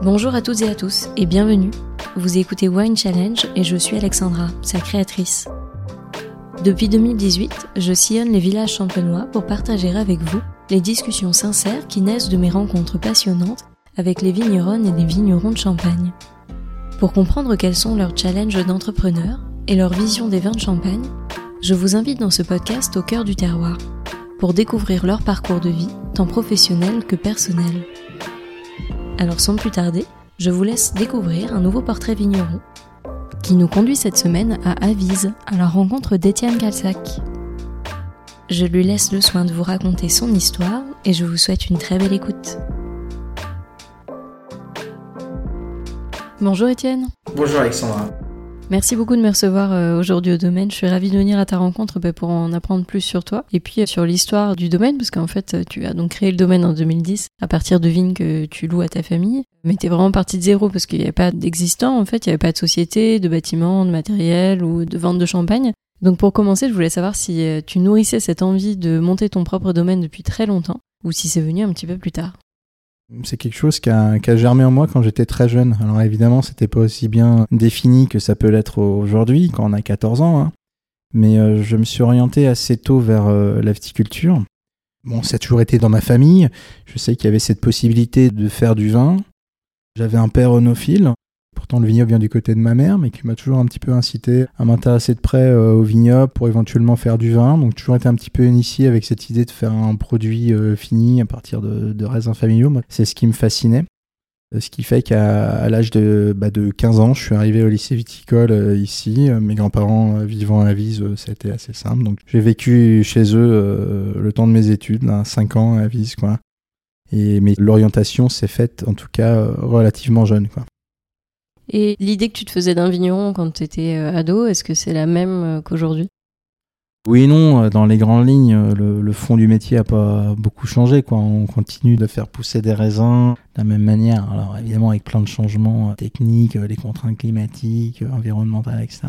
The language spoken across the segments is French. Bonjour à toutes et à tous et bienvenue. Vous écoutez Wine Challenge et je suis Alexandra, sa créatrice. Depuis 2018, je sillonne les villages champenois pour partager avec vous les discussions sincères qui naissent de mes rencontres passionnantes avec les vigneronnes et les vignerons de Champagne. Pour comprendre quels sont leurs challenges d'entrepreneurs et leur vision des vins de Champagne, je vous invite dans ce podcast au cœur du terroir, pour découvrir leur parcours de vie, tant professionnel que personnel. Alors sans plus tarder, je vous laisse découvrir un nouveau portrait vigneron qui nous conduit cette semaine à Avize, à la rencontre d'Étienne Calsac. Je lui laisse le soin de vous raconter son histoire et je vous souhaite une très belle écoute. Bonjour Étienne. Bonjour Alexandra. Merci beaucoup de me recevoir aujourd'hui au domaine. Je suis ravie de venir à ta rencontre pour en apprendre plus sur toi et puis sur l'histoire du domaine, parce qu'en fait, tu as donc créé le domaine en 2010 à partir de vignes que tu loues à ta famille. Mais t'es vraiment partie de zéro parce qu'il n'y avait pas d'existant, en fait. Il n'y avait pas de société, de bâtiment, de matériel ou de vente de champagne. Donc pour commencer, je voulais savoir si tu nourrissais cette envie de monter ton propre domaine depuis très longtemps ou si c'est venu un petit peu plus tard. C'est quelque chose qui a germé en moi quand j'étais très jeune. Alors évidemment, c'était pas aussi bien défini que ça peut l'être aujourd'hui, quand on a 14 ans. Mais je me suis orienté assez tôt vers la viticulture. Bon, ça a toujours été dans ma famille. Je sais qu'il y avait cette possibilité de faire du vin. J'avais un père œnophile. Pourtant, le vignoble vient du côté de ma mère, mais qui m'a toujours un petit peu incité à m'intéresser de près au vignoble pour éventuellement faire du vin. Donc, toujours été un petit peu initié avec cette idée de faire un produit fini à partir de raisins familiaux. Moi, c'est ce qui me fascinait. Ce qui fait qu'à l'âge de 15 ans, je suis arrivé au lycée viticole ici. Mes grands-parents vivant à Avize, ça a été assez simple. Donc, j'ai vécu chez eux le temps de mes études, là, 5 ans à Avize, quoi. Mais l'orientation s'est faite, en tout cas, relativement jeune, quoi. Et l'idée que tu te faisais d'un vigneron quand tu étais ado, est-ce que c'est la même qu'aujourd'hui ? Oui et non, dans les grandes lignes, le fond du métier n'a pas beaucoup changé, quoi. On continue de faire pousser des raisins de la même manière. Alors évidemment avec plein de changements techniques, les contraintes climatiques, environnementales, etc.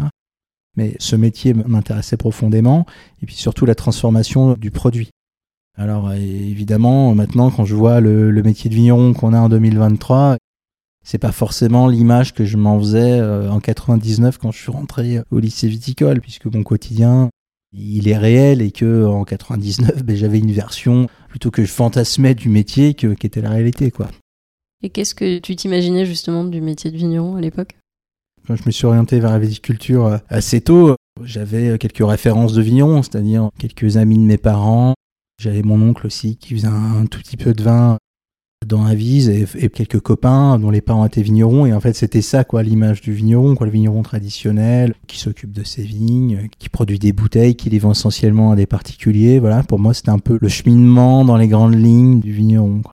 Mais ce métier m'intéressait profondément et puis surtout la transformation du produit. Alors évidemment, maintenant quand je vois le métier de vigneron qu'on a en 2023, c'est pas forcément l'image que je m'en faisais en 99 quand je suis rentré au lycée viticole, puisque mon quotidien, il est réel et que en 99, j'avais une version plutôt que je fantasmais du métier qui était la réalité, quoi. Et qu'est-ce que tu t'imaginais justement du métier de vigneron à l'époque ? Quand je me suis orienté vers la viticulture assez tôt, j'avais quelques références de vigneron, c'est-à-dire quelques amis de mes parents. J'avais mon oncle aussi qui faisait un tout petit peu de vin dans Avize et quelques copains dont les parents étaient vignerons, et en fait c'était ça, quoi, l'image du vigneron, quoi, le vigneron traditionnel qui s'occupe de ses vignes, qui produit des bouteilles, qui les vend essentiellement à des particuliers. Voilà, pour moi c'était un peu le cheminement dans les grandes lignes du vigneron, quoi.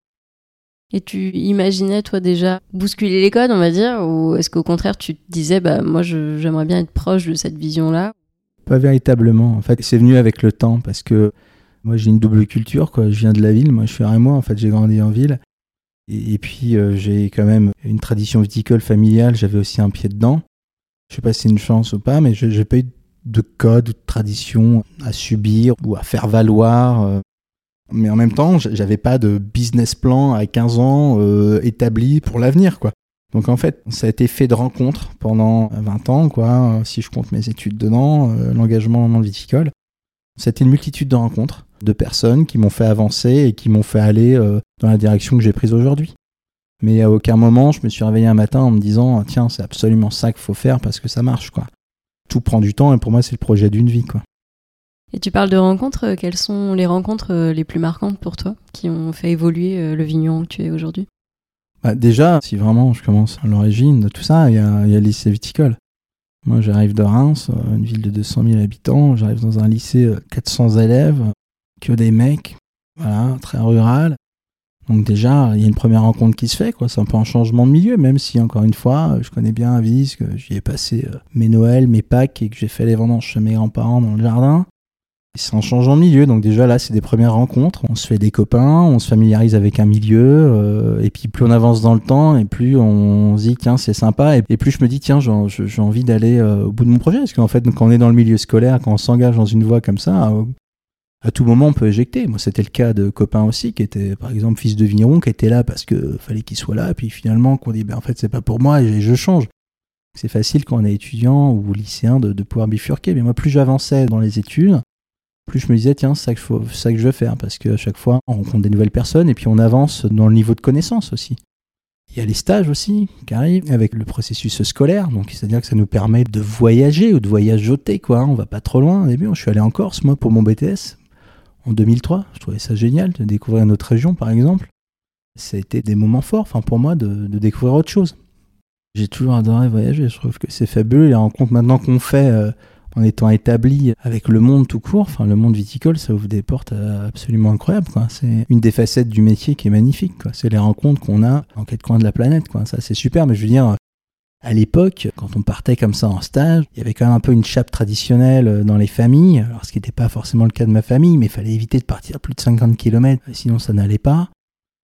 Et tu imaginais toi déjà bousculer les codes, on va dire, ou est-ce qu'au contraire tu te disais moi j'aimerais bien être proche de cette vision là? Pas véritablement, en fait c'est venu avec le temps, parce que moi j'ai une double culture, quoi. Je viens de la ville, moi je suis rémois, en fait j'ai grandi en ville. Et puis j'ai quand même une tradition viticole familiale, j'avais aussi un pied dedans. Je sais pas si c'est une chance ou pas, mais j'ai pas eu de code ou de tradition à subir ou à faire valoir. Mais en même temps, j'avais pas de business plan à 15 ans établi pour l'avenir, quoi. Donc en fait, ça a été fait de rencontres pendant 20 ans, quoi, si je compte mes études dedans, l'engagement dans le viticole. C'était une multitude de rencontres, de personnes qui m'ont fait avancer et qui m'ont fait aller dans la direction que j'ai prise aujourd'hui. Mais à aucun moment, je me suis réveillé un matin en me disant « Tiens, c'est absolument ça qu'il faut faire parce que ça marche, quoi. » Tout prend du temps et pour moi, c'est le projet d'une vie, quoi. Et tu parles de rencontres. Quelles sont les rencontres les plus marquantes pour toi qui ont fait évoluer le vigneron que tu es aujourd'hui ? Déjà, si vraiment je commence à l'origine de tout ça, il y a le lycée viticole. Moi, j'arrive de Reims, une ville de 200 000 habitants. J'arrive dans un lycée 400 élèves. Que des mecs, voilà, très rural. Donc déjà, il y a une première rencontre qui se fait, quoi. C'est un peu un changement de milieu, même si, encore une fois, je connais bien Avize, que j'y ai passé mes Noëls, mes Pâques, et que j'ai fait les vendanges chez mes grands-parents dans le jardin. Et c'est un changement de milieu, donc déjà là, c'est des premières rencontres. On se fait des copains, on se familiarise avec un milieu, et puis plus on avance dans le temps, et plus on se dit, tiens, c'est sympa, et plus je me dis, tiens, j'ai envie d'aller au bout de mon projet, parce qu'en fait, quand on est dans le milieu scolaire, quand on s'engage dans une voie comme ça... à tout moment on peut éjecter. Moi, c'était le cas de copains aussi qui étaient, par exemple, fils de vigneron, qui étaient là parce que fallait qu'ils soient là, puis finalement qu'on dit en fait c'est pas pour moi et je change. C'est facile quand on est étudiant ou lycéen de pouvoir bifurquer, mais moi plus j'avançais dans les études, plus je me disais tiens, c'est ça que je veux faire, parce qu'à chaque fois on rencontre des nouvelles personnes et puis on avance dans le niveau de connaissance aussi. Il y a les stages aussi qui arrivent avec le processus scolaire, donc c'est-à-dire que ça nous permet de voyager ou de voyageoter, quoi. On va pas trop loin. Au début, je suis allé en Corse, moi, pour mon BTS en 2003. Je trouvais ça génial de découvrir notre région, par exemple. Ça a été des moments forts, enfin pour moi, de découvrir autre chose. J'ai toujours adoré voyager. Je trouve que c'est fabuleux. Les rencontres maintenant qu'on fait en étant établi avec le monde tout court, enfin le monde viticole, ça ouvre des portes absolument incroyables, quoi. C'est une des facettes du métier qui est magnifique, quoi. C'est les rencontres qu'on a en quatre coins de la planète, quoi. Ça, c'est super, mais je veux dire, à l'époque, quand on partait comme ça en stage, il y avait quand même un peu une chape traditionnelle dans les familles, alors ce qui n'était pas forcément le cas de ma famille, mais il fallait éviter de partir plus de 50 km, sinon ça n'allait pas.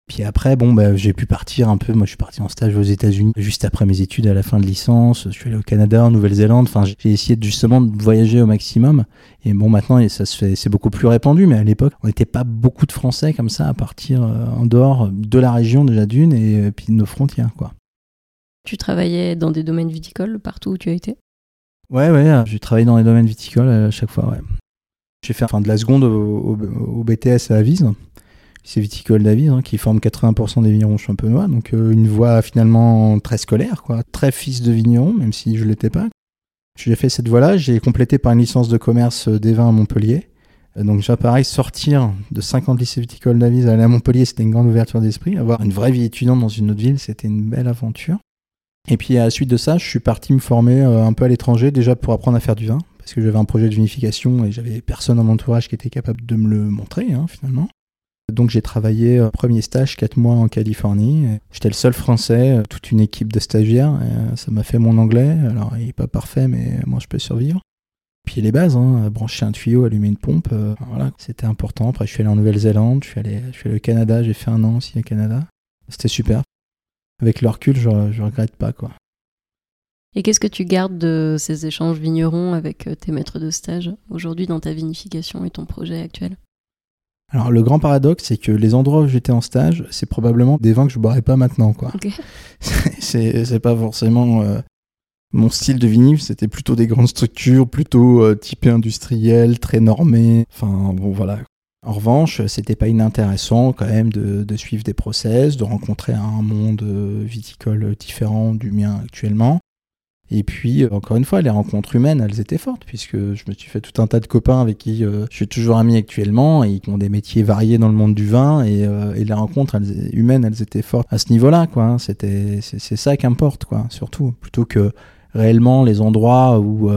Puis après, j'ai pu partir un peu. Moi, je suis parti en stage aux États-Unis juste après mes études, à la fin de licence. Je suis allé au Canada, en Nouvelle-Zélande. Enfin, j'ai essayé de voyager au maximum. Et maintenant, ça se fait, c'est beaucoup plus répandu. Mais à l'époque, on n'était pas beaucoup de Français comme ça à partir en dehors de la région déjà d'une et puis de nos frontières, quoi. Tu travaillais dans des domaines viticoles partout où tu as été ? Ouais. J'ai travaillé dans les domaines viticoles à chaque fois, ouais. J'ai fait de la seconde au BTS à Avize. C'est viticole d'Avize, hein, qui forme 80% des vignerons champenois, donc une voie finalement très scolaire, quoi, très fils de vigneron, même si je ne l'étais pas. J'ai fait cette voie-là, j'ai complété par une licence de commerce des vins à Montpellier. Donc déjà pareil, sortir de 50 lycées viticoles d'Avize, aller à Montpellier, c'était une grande ouverture d'esprit. Avoir une vraie vie étudiante dans une autre ville, c'était une belle aventure. Et puis à la suite de ça, je suis parti me former un peu à l'étranger, déjà pour apprendre à faire du vin, parce que j'avais un projet de vinification et j'avais personne dans mon entourage qui était capable de me le montrer, hein, finalement. Donc j'ai travaillé premier stage 4 mois en Californie. J'étais le seul Français, toute une équipe de stagiaires. Ça m'a fait mon anglais. Alors il n'est pas parfait, mais moi je peux survivre. Puis les bases, hein, brancher un tuyau, allumer une pompe, voilà, c'était important. Après je suis allé en Nouvelle-Zélande, je suis allé au Canada, j'ai fait un an aussi au Canada. C'était super. Avec le recul, je ne regrette pas, quoi. Et qu'est-ce que tu gardes de ces échanges vignerons avec tes maîtres de stage aujourd'hui dans ta vinification et ton projet actuel ? Alors le grand paradoxe, c'est que les endroits où j'étais en stage, c'est probablement des vins que je boirais pas maintenant, quoi. Okay. C'est pas forcément mon style de vinif, c'était plutôt des grandes structures, plutôt typées industrielles, très normées. Enfin bon, voilà. En revanche, c'était pas inintéressant quand même de suivre des process, de rencontrer un monde viticole différent du mien actuellement. Et puis, encore une fois, les rencontres humaines, elles étaient fortes, puisque je me suis fait tout un tas de copains avec qui je suis toujours ami actuellement et qui ont des métiers variés dans le monde du vin. Et les rencontres humaines, elles étaient fortes à ce niveau-là, quoi. C'est ça qu'importe, quoi, surtout. Plutôt que réellement les endroits où...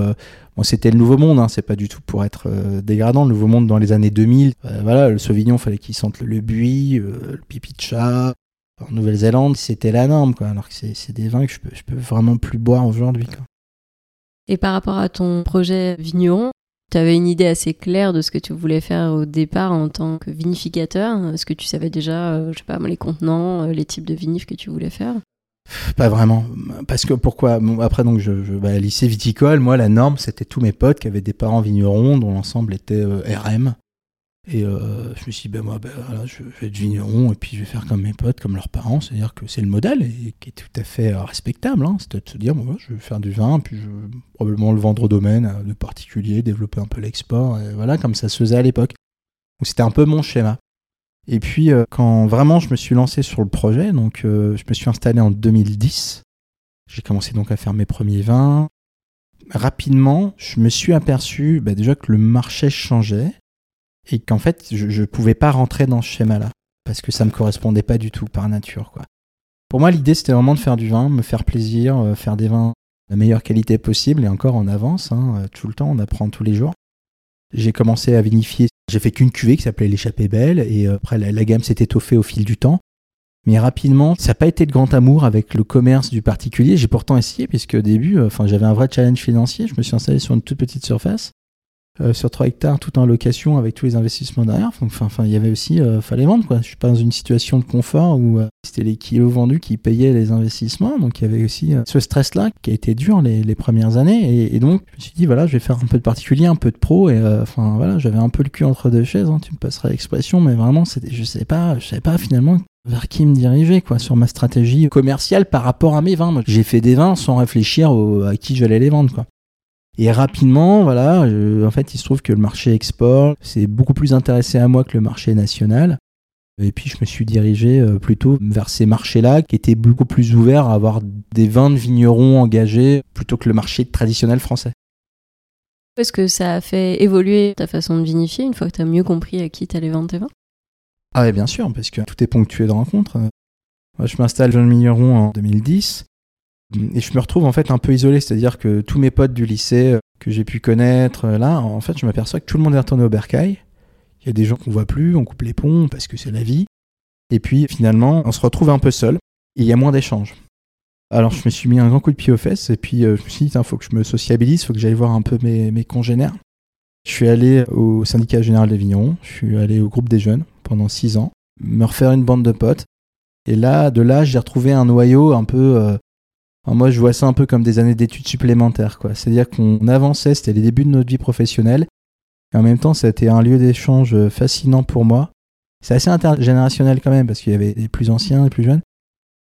c'était le Nouveau Monde, hein, c'est pas du tout pour être dégradant. Le Nouveau Monde, dans les années 2000, voilà, le Sauvignon, fallait qu'il sente le buis, le pipi de chat... En Nouvelle-Zélande, c'était la norme, quoi, alors que c'est des vins que je peux vraiment plus boire aujourd'hui, quoi. Et par rapport à ton projet vigneron, tu avais une idée assez claire de ce que tu voulais faire au départ en tant que vinificateur. Est-ce que tu savais déjà, je sais pas, les contenants, les types de vinifs que tu voulais faire ? Pas vraiment, parce que pourquoi ? Après, donc, lycée viticole, moi, la norme, c'était tous mes potes qui avaient des parents vignerons dont l'ensemble était RM. Et je me suis dit, voilà, je vais être vigneron et puis je vais faire comme mes potes, comme leurs parents, c'est-à-dire que c'est le modèle et qui est tout à fait respectable, hein. C'était de se dire, je vais faire du vin, puis je vais probablement le vendre au domaine de particulier, développer un peu l'export, et voilà, comme ça se faisait à l'époque. Donc c'était un peu mon schéma. Et puis quand vraiment je me suis lancé sur le projet, donc je me suis installé en 2010, j'ai commencé donc à faire mes premiers vins. Rapidement, je me suis aperçu déjà que le marché changeait, et qu'en fait, je pouvais pas rentrer dans ce schéma-là, parce que ça me correspondait pas du tout par nature, quoi. Pour moi, l'idée, c'était vraiment de faire du vin, me faire plaisir, faire des vins de la meilleure qualité possible, et encore en avance, hein, tout le temps, on apprend tous les jours. J'ai commencé à vinifier, j'ai fait qu'une cuvée qui s'appelait l'échappée belle, et après, la gamme s'est étoffée au fil du temps. Mais rapidement, ça n'a pas été de grand amour avec le commerce du particulier, j'ai pourtant essayé, puisque au début, j'avais un vrai challenge financier, je me suis installé sur une toute petite surface. sur 3 hectares tout en location avec tous les investissements derrière. Enfin, il y avait aussi, fallait vendre quoi. Je suis pas dans une situation de confort où c'était les kilos vendus qui payaient les investissements. Donc il y avait aussi ce stress-là qui a été dur les premières années. Et donc je me suis dit voilà, je vais faire un peu de particulier, un peu de pro. Et enfin voilà, j'avais un peu le cul entre deux chaises. Hein, tu me passeras l'expression, mais vraiment c'était, je savais pas finalement vers qui me diriger quoi sur ma stratégie commerciale par rapport à mes vins. Moi, j'ai fait des vins sans réfléchir à qui j'allais les vendre quoi. Et rapidement, voilà, en fait, il se trouve que le marché export, c'est beaucoup plus intéressé à moi que le marché national. Et puis, je me suis dirigé plutôt vers ces marchés-là, qui étaient beaucoup plus ouverts à avoir des vins de vignerons engagés plutôt que le marché traditionnel français. Est-ce que ça a fait évoluer ta façon de vinifier une fois que tu as mieux compris à qui tu allais vendre tes vins ? Ah oui, bien sûr, parce que tout est ponctué de rencontres. Moi, je m'installe jeune vigneron en 2010. Et je me retrouve en fait un peu isolé, c'est-à-dire que tous mes potes du lycée que j'ai pu connaître, là, en fait, je m'aperçois que tout le monde est retourné au bercail. Il y a des gens qu'on voit plus, on coupe les ponts parce que c'est la vie. Et puis finalement, on se retrouve un peu seul et il y a moins d'échanges. Alors je me suis mis un grand coup de pied aux fesses et puis je me suis dit, il faut que je me sociabilise, il faut que j'aille voir un peu mes congénères. Je suis allé au syndicat général des vignerons, je suis allé au groupe des jeunes pendant 6 ans, me refaire une bande de potes. Et là, de là, j'ai retrouvé un noyau un peu... Alors moi, je vois ça un peu comme des années d'études supplémentaires, quoi. C'est-à-dire qu'on avançait, c'était les débuts de notre vie professionnelle. Et en même temps, ça a été un lieu d'échange fascinant pour moi. C'est assez intergénérationnel quand même, parce qu'il y avait les plus anciens, les plus jeunes.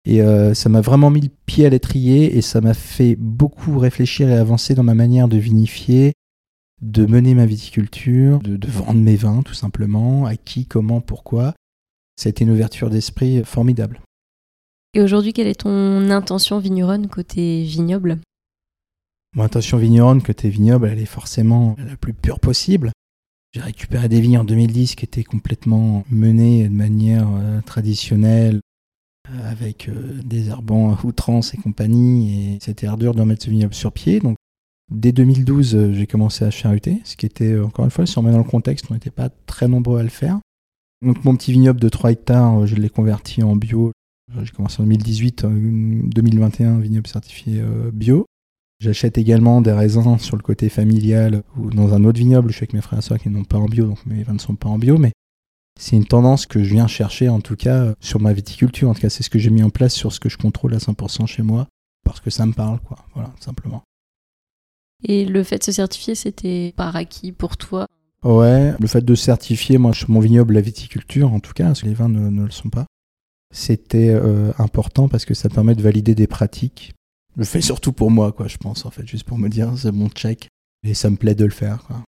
Et ça m'a vraiment mis le pied à l'étrier et ça m'a fait beaucoup réfléchir et avancer dans ma manière de vinifier, de mener ma viticulture, de vendre mes vins, tout simplement, à qui, comment, pourquoi. Ça a été une ouverture d'esprit formidable. Et aujourd'hui, quelle est ton intention vigneronne côté vignoble ? Mon intention vigneronne côté vignoble, elle est forcément la plus pure possible. J'ai récupéré des vignes en 2010 qui étaient complètement menées de manière traditionnelle, avec des herbants à outrance et compagnie, et c'était dur de remettre ce vignoble sur pied. Donc, dès 2012, j'ai commencé à charcuter, ce qui était, encore une fois, si on met dans le contexte, on n'était pas très nombreux à le faire. Donc mon petit vignoble de 3 hectares, je l'ai converti en bio. J'ai commencé en 2018, 2021, vignoble certifié bio. J'achète également des raisins sur le côté familial ou dans un autre vignoble. Je suis avec mes frères et sœurs qui n'ont pas en bio, donc mes vins ne sont pas en bio. Mais c'est une tendance que je viens chercher, en tout cas, sur ma viticulture. En tout cas, c'est ce que j'ai mis en place sur ce que je contrôle à 100% chez moi, parce que ça me parle, quoi. Voilà, simplement. Et le fait de se certifier, c'était par acquis pour toi ? Ouais, le fait de certifier, moi, sur mon vignoble, la viticulture, en tout cas, parce que les vins ne le sont pas. C'était important parce que ça permet de valider des pratiques. Je le fais surtout pour moi, quoi, je pense, en fait, juste pour me dire, c'est bon, check. Et ça me plaît de le faire, quoi.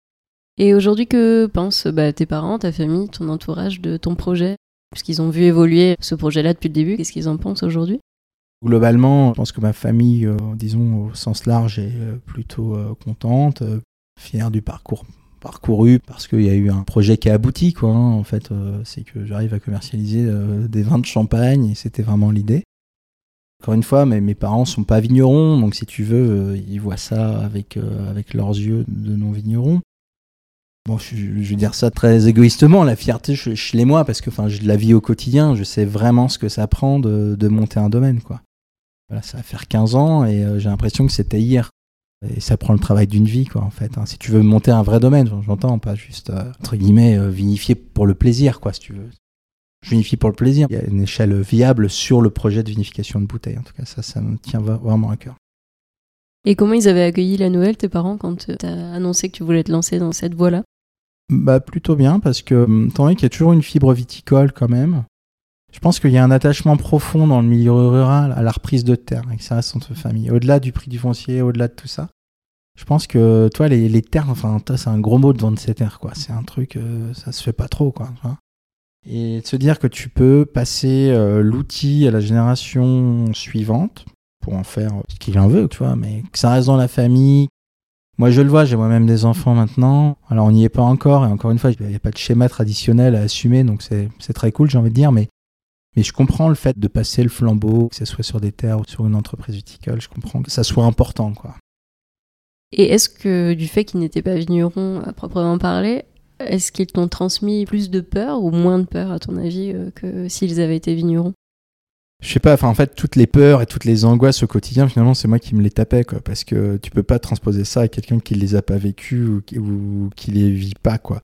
Et aujourd'hui, que pensent tes parents, ta famille, ton entourage de ton projet ? Parce qu'ils ont vu évoluer ce projet-là depuis le début, qu'est-ce qu'ils en pensent aujourd'hui ? Globalement, je pense que ma famille, disons, au sens large, est plutôt contente, fière du parcours parcouru, parce qu'il y a eu un projet qui a abouti, quoi, hein. En fait, c'est que j'arrive à commercialiser des vins de champagne, et c'était vraiment l'idée. Encore une fois, mes parents sont pas vignerons, donc si tu veux, ils voient ça avec leurs yeux de non-vignerons. Bon, je vais dire ça très égoïstement, la fierté, je l'ai moi, parce que je la vis au quotidien, je sais vraiment ce que ça prend de monter un domaine, quoi. Voilà, ça va faire 15 ans, et j'ai l'impression que c'était hier. Et ça prend le travail d'une vie, quoi, en fait. Hein. Si tu veux monter un vrai domaine, j'entends, pas juste, entre guillemets, vinifier pour le plaisir, quoi, si tu veux. Je vinifie pour le plaisir. Il y a une échelle viable sur le projet de vinification de bouteilles. En tout cas, ça me tient vraiment à cœur. Et comment ils avaient accueilli la nouvelle, tes parents, quand tu as annoncé que tu voulais te lancer dans cette voie-là ? Bah, plutôt bien, parce que, tant qu'il y a toujours une fibre viticole, quand même, je pense qu'il y a un attachement profond dans le milieu rural à la reprise de terre, et que ça reste entre famille. Au-delà du prix du foncier, au-delà de tout ça, je pense que, toi, les terres, c'est un gros mot de vendre ces terres, quoi. C'est un truc, ça se fait pas trop, quoi. Et de se dire que tu peux passer l'outil à la génération suivante pour en faire ce qu'il en veut, tu vois, mais que ça reste dans la famille. Moi, je le vois, j'ai moi-même des enfants maintenant. Alors, on n'y est pas encore, et encore une fois, il n'y a pas de schéma traditionnel à assumer, donc c'est très cool, j'ai envie de dire, mais je comprends le fait de passer le flambeau, que ce soit sur des terres ou sur une entreprise viticole, je comprends que ça soit important, quoi. Et est-ce que, du fait qu'ils n'étaient pas vignerons à proprement parler, est-ce qu'ils t'ont transmis plus de peur ou moins de peur, à ton avis, que s'ils avaient été vignerons ? Je sais pas, enfin en fait toutes les peurs et toutes les angoisses au quotidien, finalement c'est moi qui me les tapais quoi, parce que tu peux pas transposer ça à quelqu'un qui les a pas vécues ou qui les vit pas quoi.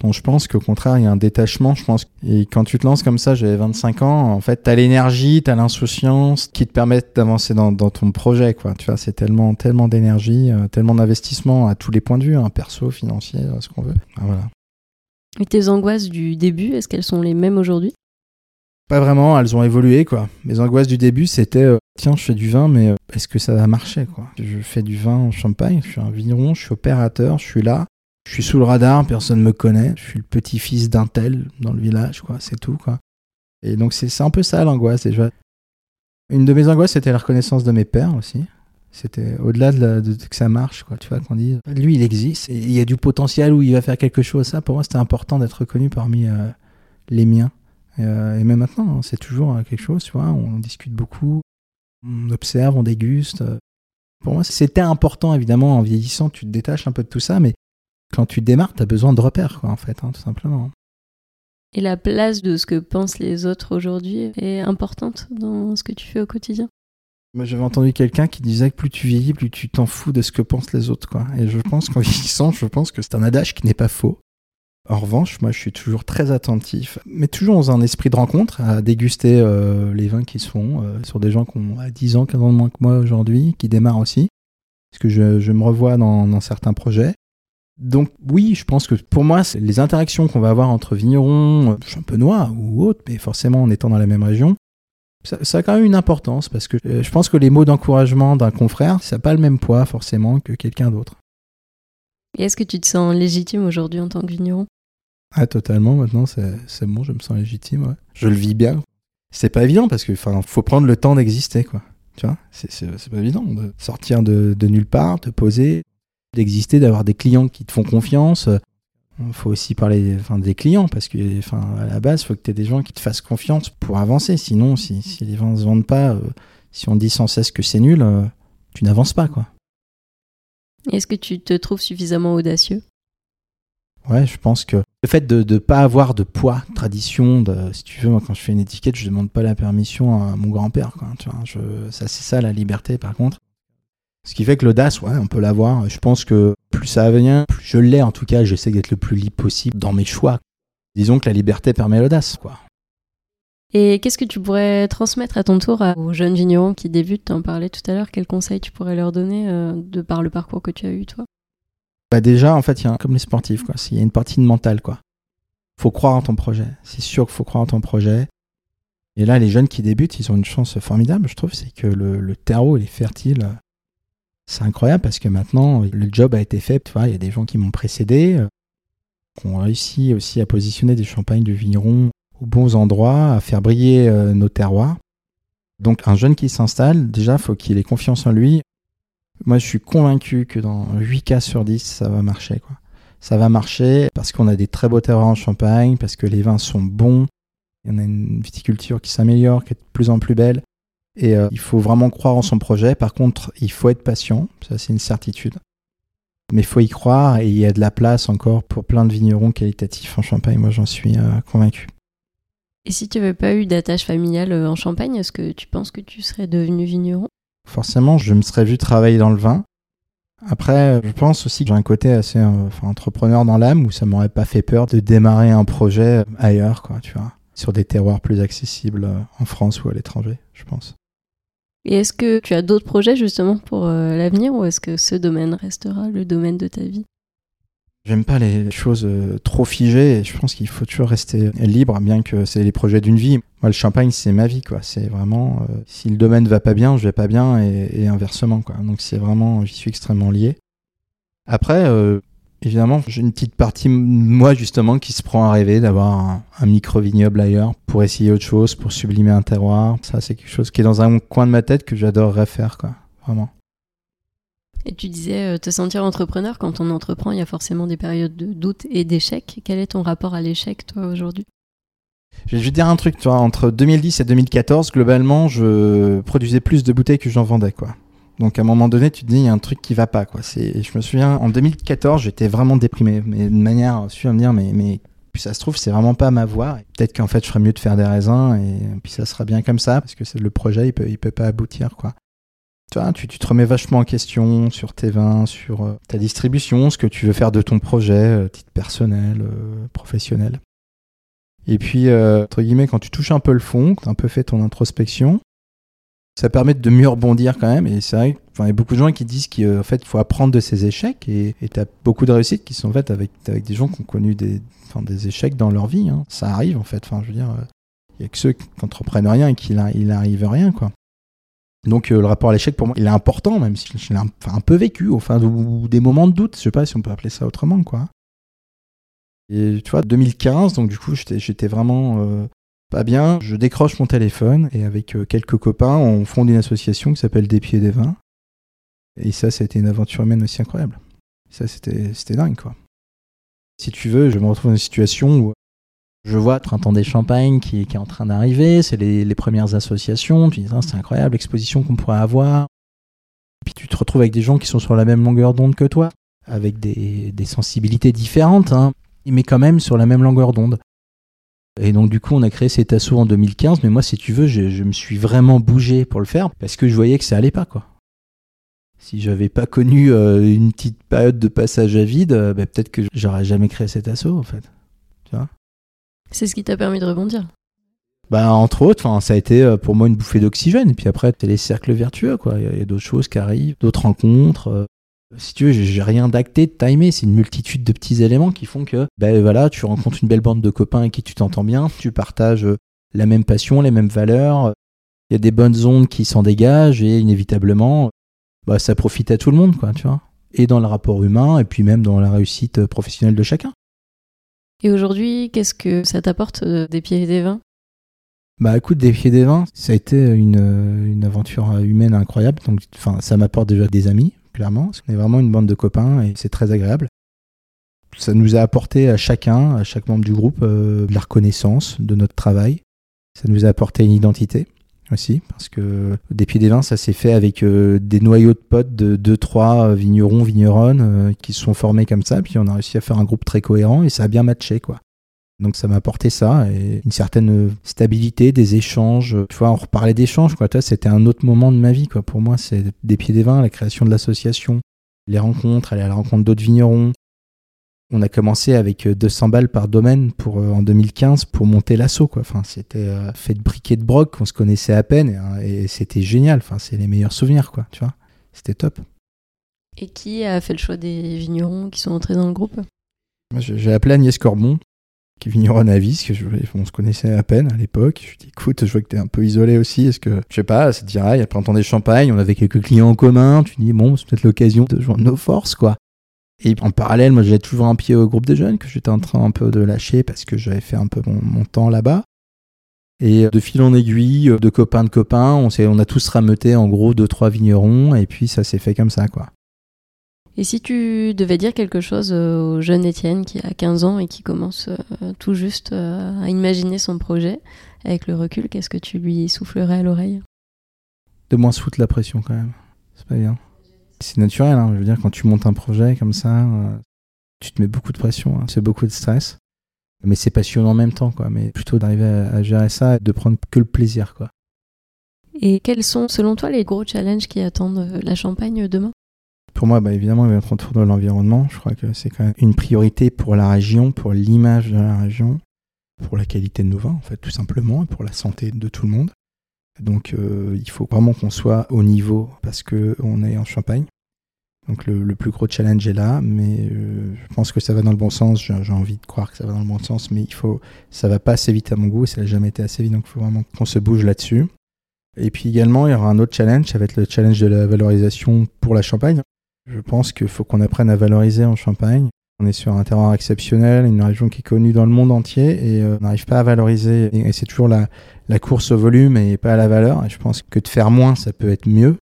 Donc je pense qu'au contraire il y a un détachement, je pense. Et quand tu te lances comme ça, j'avais 25 ans, en fait t'as l'énergie, t'as l'insouciance qui te permettent d'avancer dans ton projet quoi. Tu vois, c'est tellement d'énergie, tellement d'investissement à tous les points de vue, hein, perso, financier, ce qu'on veut. Ah, voilà. Et tes angoisses du début, est-ce qu'elles sont les mêmes aujourd'hui ? Pas vraiment, elles ont évolué quoi. Mes angoisses du début c'était tiens je fais du vin mais est-ce que ça va marcher quoi. Je fais du vin en Champagne, je suis un vigneron, je suis opérateur, je suis là, je suis sous le radar, personne me connaît, je suis le petit-fils d'un tel dans le village quoi, c'est tout quoi. Et donc c'est un peu ça l'angoisse déjà. Une de mes angoisses c'était la reconnaissance de mes pairs aussi. C'était au-delà de que ça marche quoi, tu vois, qu'on dise lui il existe, il y a du potentiel où il va faire quelque chose, ça pour moi c'était important d'être reconnu parmi les miens. Et même maintenant, c'est toujours quelque chose, tu vois, on discute beaucoup, on observe, on déguste. Pour moi, c'était important, évidemment, en vieillissant, tu te détaches un peu de tout ça, mais quand tu démarres, t'as besoin de repères, quoi, en fait, hein, tout simplement. Et la place de ce que pensent les autres aujourd'hui est importante dans ce que tu fais au quotidien ? Moi, j'avais entendu quelqu'un qui disait que plus tu vieillis, plus tu t'en fous de ce que pensent les autres, quoi. Et je pense qu'en vieillissant, je pense que c'est un adage qui n'est pas faux. En revanche, moi, je suis toujours très attentif, mais toujours dans un esprit de rencontre, à déguster les vins qui se font sur des gens qui ont 10 ans, 15 ans de moins que moi aujourd'hui, qui démarrent aussi, parce que je me revois dans certains projets. Donc oui, je pense que pour moi, c'est les interactions qu'on va avoir entre vignerons, champenois ou autres, mais forcément en étant dans la même région, ça a quand même une importance, parce que je pense que les mots d'encouragement d'un confrère, ça n'a pas le même poids forcément que quelqu'un d'autre. Et est-ce que tu te sens légitime aujourd'hui en tant que vigneron ? Ah, totalement, maintenant, c'est bon, je me sens légitime, ouais. Je le vis bien. C'est pas évident, parce qu'il faut prendre le temps d'exister, quoi. Tu vois, c'est pas évident de sortir de nulle part, de poser, d'exister, d'avoir des clients qui te font confiance. Il faut aussi parler des clients, parce que à la base, il faut que tu aies des gens qui te fassent confiance pour avancer. Sinon, si les vins ne se vendent pas, si on dit sans cesse que c'est nul, tu n'avances pas, quoi. Est-ce que tu te trouves suffisamment audacieux ? Ouais, je pense que le fait de ne pas avoir de poids, tradition, si tu veux, moi quand je fais une étiquette, je ne demande pas la permission à mon grand-père, quoi, tu vois, ça, c'est ça la liberté par contre. Ce qui fait que l'audace, ouais, on peut l'avoir. Je pense que plus ça vient, plus je l'ai en tout cas, j'essaie d'être le plus libre possible dans mes choix. Disons que la liberté permet l'audace, quoi. Et qu'est-ce que tu pourrais transmettre à ton tour aux jeunes vignerons qui débutent ? Tu en parlais tout à l'heure, quels conseils tu pourrais leur donner de par le parcours que tu as eu, toi ? Bah déjà, en fait, comme les sportifs, quoi. Il y a une partie de mental, quoi. Faut croire en ton projet. C'est sûr qu'il faut croire en ton projet. Et là, les jeunes qui débutent, ils ont une chance formidable, je trouve. C'est que le terreau, il est fertile. C'est incroyable parce que maintenant, le job a été fait. Tu vois, il y a des gens qui m'ont précédé, qui ont réussi aussi à positionner des champagnes de vignerons aux bons endroits, à faire briller nos terroirs. Donc un jeune qui s'installe, déjà, il faut qu'il ait confiance en lui. Moi, je suis convaincu que dans 8 cas sur 10, ça va marcher, quoi. Ça va marcher parce qu'on a des très beaux terroirs en Champagne, parce que les vins sont bons, il y en a une viticulture qui s'améliore, qui est de plus en plus belle, et il faut vraiment croire en son projet. Par contre, il faut être patient, ça c'est une certitude. Mais il faut y croire, et il y a de la place encore pour plein de vignerons qualitatifs en Champagne, moi j'en suis convaincu. Et si tu n'avais pas eu d'attache familiale en Champagne, est-ce que tu penses que tu serais devenu vigneron ? Forcément, je me serais vu travailler dans le vin. Après, je pense aussi que j'ai un côté assez entrepreneur dans l'âme, où ça ne m'aurait pas fait peur de démarrer un projet ailleurs, quoi, tu vois, sur des terroirs plus accessibles en France ou à l'étranger, je pense. Et est-ce que tu as d'autres projets justement pour l'avenir, ou est-ce que ce domaine restera le domaine de ta vie ? J'aime pas les choses trop figées, et je pense qu'il faut toujours rester libre, bien que c'est les projets d'une vie. Moi, le Champagne, c'est ma vie, quoi. C'est vraiment, si le domaine va pas bien, je vais pas bien, et inversement, quoi. Donc c'est vraiment, j'y suis extrêmement lié. Après, évidemment, j'ai une petite partie, moi, justement, qui se prend à rêver d'avoir un micro-vignoble ailleurs, pour essayer autre chose, pour sublimer un terroir. Ça, c'est quelque chose qui est dans un coin de ma tête que j'adorerais faire, quoi. Vraiment. Et tu disais te sentir entrepreneur, quand on entreprend, il y a forcément des périodes de doute et d'échec. Quel est ton rapport à l'échec, toi, aujourd'hui ? Je vais te dire un truc, toi, entre 2010 et 2014, globalement, je produisais plus de bouteilles que j'en vendais, quoi. Donc à un moment donné, tu te dis, il y a un truc qui va pas, quoi. Je me souviens, en 2014, j'étais vraiment déprimé, mais de manière, je me suis à me dire, mais Puis ça se trouve, c'est vraiment pas ma voie. Et peut-être qu'en fait, je ferais mieux de faire des raisins et puis ça sera bien comme ça parce que le projet, il peut pas aboutir, quoi. Tu te remets vachement en question sur tes vins, sur ta distribution, ce que tu veux faire de ton projet, titre personnel, professionnel. Et puis, entre guillemets, quand tu touches un peu le fond, quand tu as un peu fait ton introspection, ça permet de mieux rebondir quand même. Et c'est vrai qu'il y a beaucoup de gens qui disent qu'en fait, il faut apprendre de ses échecs. Et tu as beaucoup de réussites qui sont faites avec des gens qui ont connu des échecs dans leur vie. Hein. Ça arrive, en fait. Enfin, je veux dire, il n'y a que ceux qui n'entreprennent rien et qui n'arrivent rien, quoi. Donc le rapport à l'échec, pour moi, il est important, même si je l'ai un peu vécu, ou des moments de doute, je sais pas si on peut appeler ça autrement, quoi. Et tu vois, 2015, donc du coup, j'étais vraiment pas bien. Je décroche mon téléphone et avec quelques copains, on fonde une association qui s'appelle Des Pieds et Des Vins. Et ça a été une aventure humaine aussi incroyable. Ça, c'était dingue, quoi. Si tu veux, je me retrouve dans une situation où je vois le printemps des Champagnes qui est en train d'arriver, c'est les premières associations, tu dis c'est incroyable l'exposition qu'on pourrait avoir. Puis tu te retrouves avec des gens qui sont sur la même longueur d'onde que toi, avec des sensibilités différentes, hein, mais quand même sur la même longueur d'onde. Et donc du coup on a créé cet asso en 2015, mais moi si tu veux je me suis vraiment bougé pour le faire parce que je voyais que ça allait pas, quoi. Si j'avais pas connu une petite période de passage à vide, peut-être que j'aurais jamais créé cet asso, en fait, tu vois. C'est ce qui t'a permis de rebondir. Entre autres, ça a été pour moi une bouffée d'oxygène. Et puis après, t'as les cercles vertueux, quoi. Il y a d'autres choses qui arrivent, d'autres rencontres. Si tu veux, j'ai rien d'acté, de timé. C'est une multitude de petits éléments qui font que tu rencontres une belle bande de copains avec qui tu t'entends bien. Tu partages la même passion, les mêmes valeurs. Il y a des bonnes ondes qui s'en dégagent et inévitablement, ça profite à tout le monde, quoi, tu vois. Et dans le rapport humain et puis même dans la réussite professionnelle de chacun. Et aujourd'hui, qu'est-ce que ça t'apporte, Des Pieds et Des Vins ? Écoute, Des Pieds et Des Vins, ça a été une aventure humaine incroyable. Donc, ça m'apporte déjà des amis, clairement. Parce qu'on est vraiment une bande de copains et c'est très agréable. Ça nous a apporté à chaque membre du groupe, de la reconnaissance de notre travail. Ça nous a apporté une identité aussi. Parce que Des Pieds et Des Vins, ça s'est fait avec des noyaux de potes de 2-3 vignerons, vigneronnes qui se sont formés comme ça. Puis on a réussi à faire un groupe très cohérent et ça a bien matché, quoi. Donc ça m'a apporté ça et une certaine stabilité, des échanges. Tu vois, on reparlait d'échanges, quoi. C'était un autre moment de ma vie, quoi. Pour moi, c'est Des Pieds et Des Vins, la création de l'association, les rencontres, aller à la rencontre d'autres vignerons. On a commencé avec 200 balles par domaine en 2015 pour monter l'assaut, quoi. C'était fait de briquet de broc, on se connaissait à peine et c'était génial. C'est les meilleurs souvenirs, quoi, tu vois. C'était top. Et qui a fait le choix des vignerons qui sont entrés dans le groupe ? Moi, j'ai appelé Agnès Corbon, qui est vigneronne à Avize, on se connaissait à peine à l'époque. Je lui ai dit, écoute, je vois que t'es un peu isolé aussi. Est-ce que, je sais pas, ça te dira, il y a le printemps des Champagnes, on avait quelques clients en commun. Tu dis, bon, c'est peut-être l'occasion de joindre nos forces, quoi. Et en parallèle, moi, j'avais toujours un pied au groupe des jeunes que j'étais en train un peu de lâcher parce que j'avais fait un peu mon temps là-bas. Et de fil en aiguille, de copains, on a tous rameuté en gros 2-3 vignerons et puis ça s'est fait comme ça, quoi. Et si tu devais dire quelque chose au jeune Étienne qui a 15 ans et qui commence tout juste à imaginer son projet, avec le recul, qu'est-ce que tu lui soufflerais à l'oreille ? De moins se foutre la pression quand même, c'est pas bien. C'est naturel, hein. Je veux dire, quand tu montes un projet comme ça, tu te mets beaucoup de pression, hein. C'est beaucoup de stress, mais c'est passionnant en même temps, quoi. Mais plutôt d'arriver à gérer ça et de prendre que le plaisir, quoi. Et quels sont, selon toi, les gros challenges qui attendent la Champagne demain ? Pour moi, évidemment, il va être autour de l'environnement. Je crois que c'est quand même une priorité pour la région, pour l'image de la région, pour la qualité de nos vins, en fait, tout simplement, et pour la santé de tout le monde. Donc il faut vraiment qu'on soit au niveau parce qu'on est en Champagne. Donc le plus gros challenge est là, mais je pense que ça va dans le bon sens. J'ai envie de croire que ça va dans le bon sens, mais ça va pas assez vite à mon goût, ça n'a jamais été assez vite, donc il faut vraiment qu'on se bouge là-dessus. Et puis également, il y aura un autre challenge, ça va être le challenge de la valorisation pour la Champagne. Je pense qu'il faut qu'on apprenne à valoriser en Champagne. On est sur un terroir exceptionnel, une région qui est connue dans le monde entier et on n'arrive pas à valoriser. Et c'est toujours la course au volume et pas à la valeur. Et je pense que de faire moins, ça peut être mieux.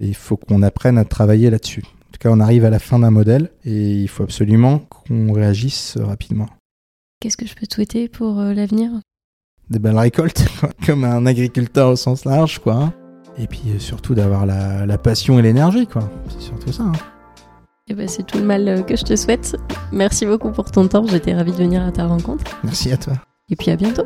Et il faut qu'on apprenne à travailler là-dessus. En tout cas, on arrive à la fin d'un modèle et il faut absolument qu'on réagisse rapidement. Qu'est-ce que je peux te souhaiter pour l'avenir ? Des belles récoltes, quoi. Comme un agriculteur au sens large, quoi. Et puis surtout d'avoir la passion et l'énergie, quoi. C'est surtout ça, hein. Eh ben, c'est tout le mal que je te souhaite. Merci beaucoup pour ton temps, j'étais ravie de venir à ta rencontre. Merci à toi. Et puis à bientôt.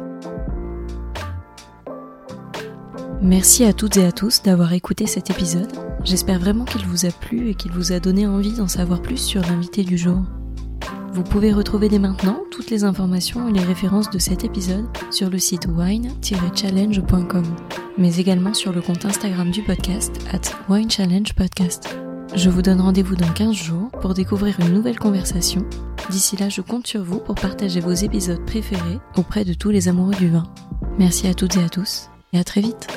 Merci à toutes et à tous d'avoir écouté cet épisode. J'espère vraiment qu'il vous a plu et qu'il vous a donné envie d'en savoir plus sur l'invité du jour. Vous pouvez retrouver dès maintenant toutes les informations et les références de cet épisode sur le site wine-challenge.com, mais également sur le compte Instagram du podcast @winechallengepodcast. Je vous donne rendez-vous dans 15 jours pour découvrir une nouvelle conversation. D'ici là, je compte sur vous pour partager vos épisodes préférés auprès de tous les amoureux du vin. Merci à toutes et à tous, et à très vite.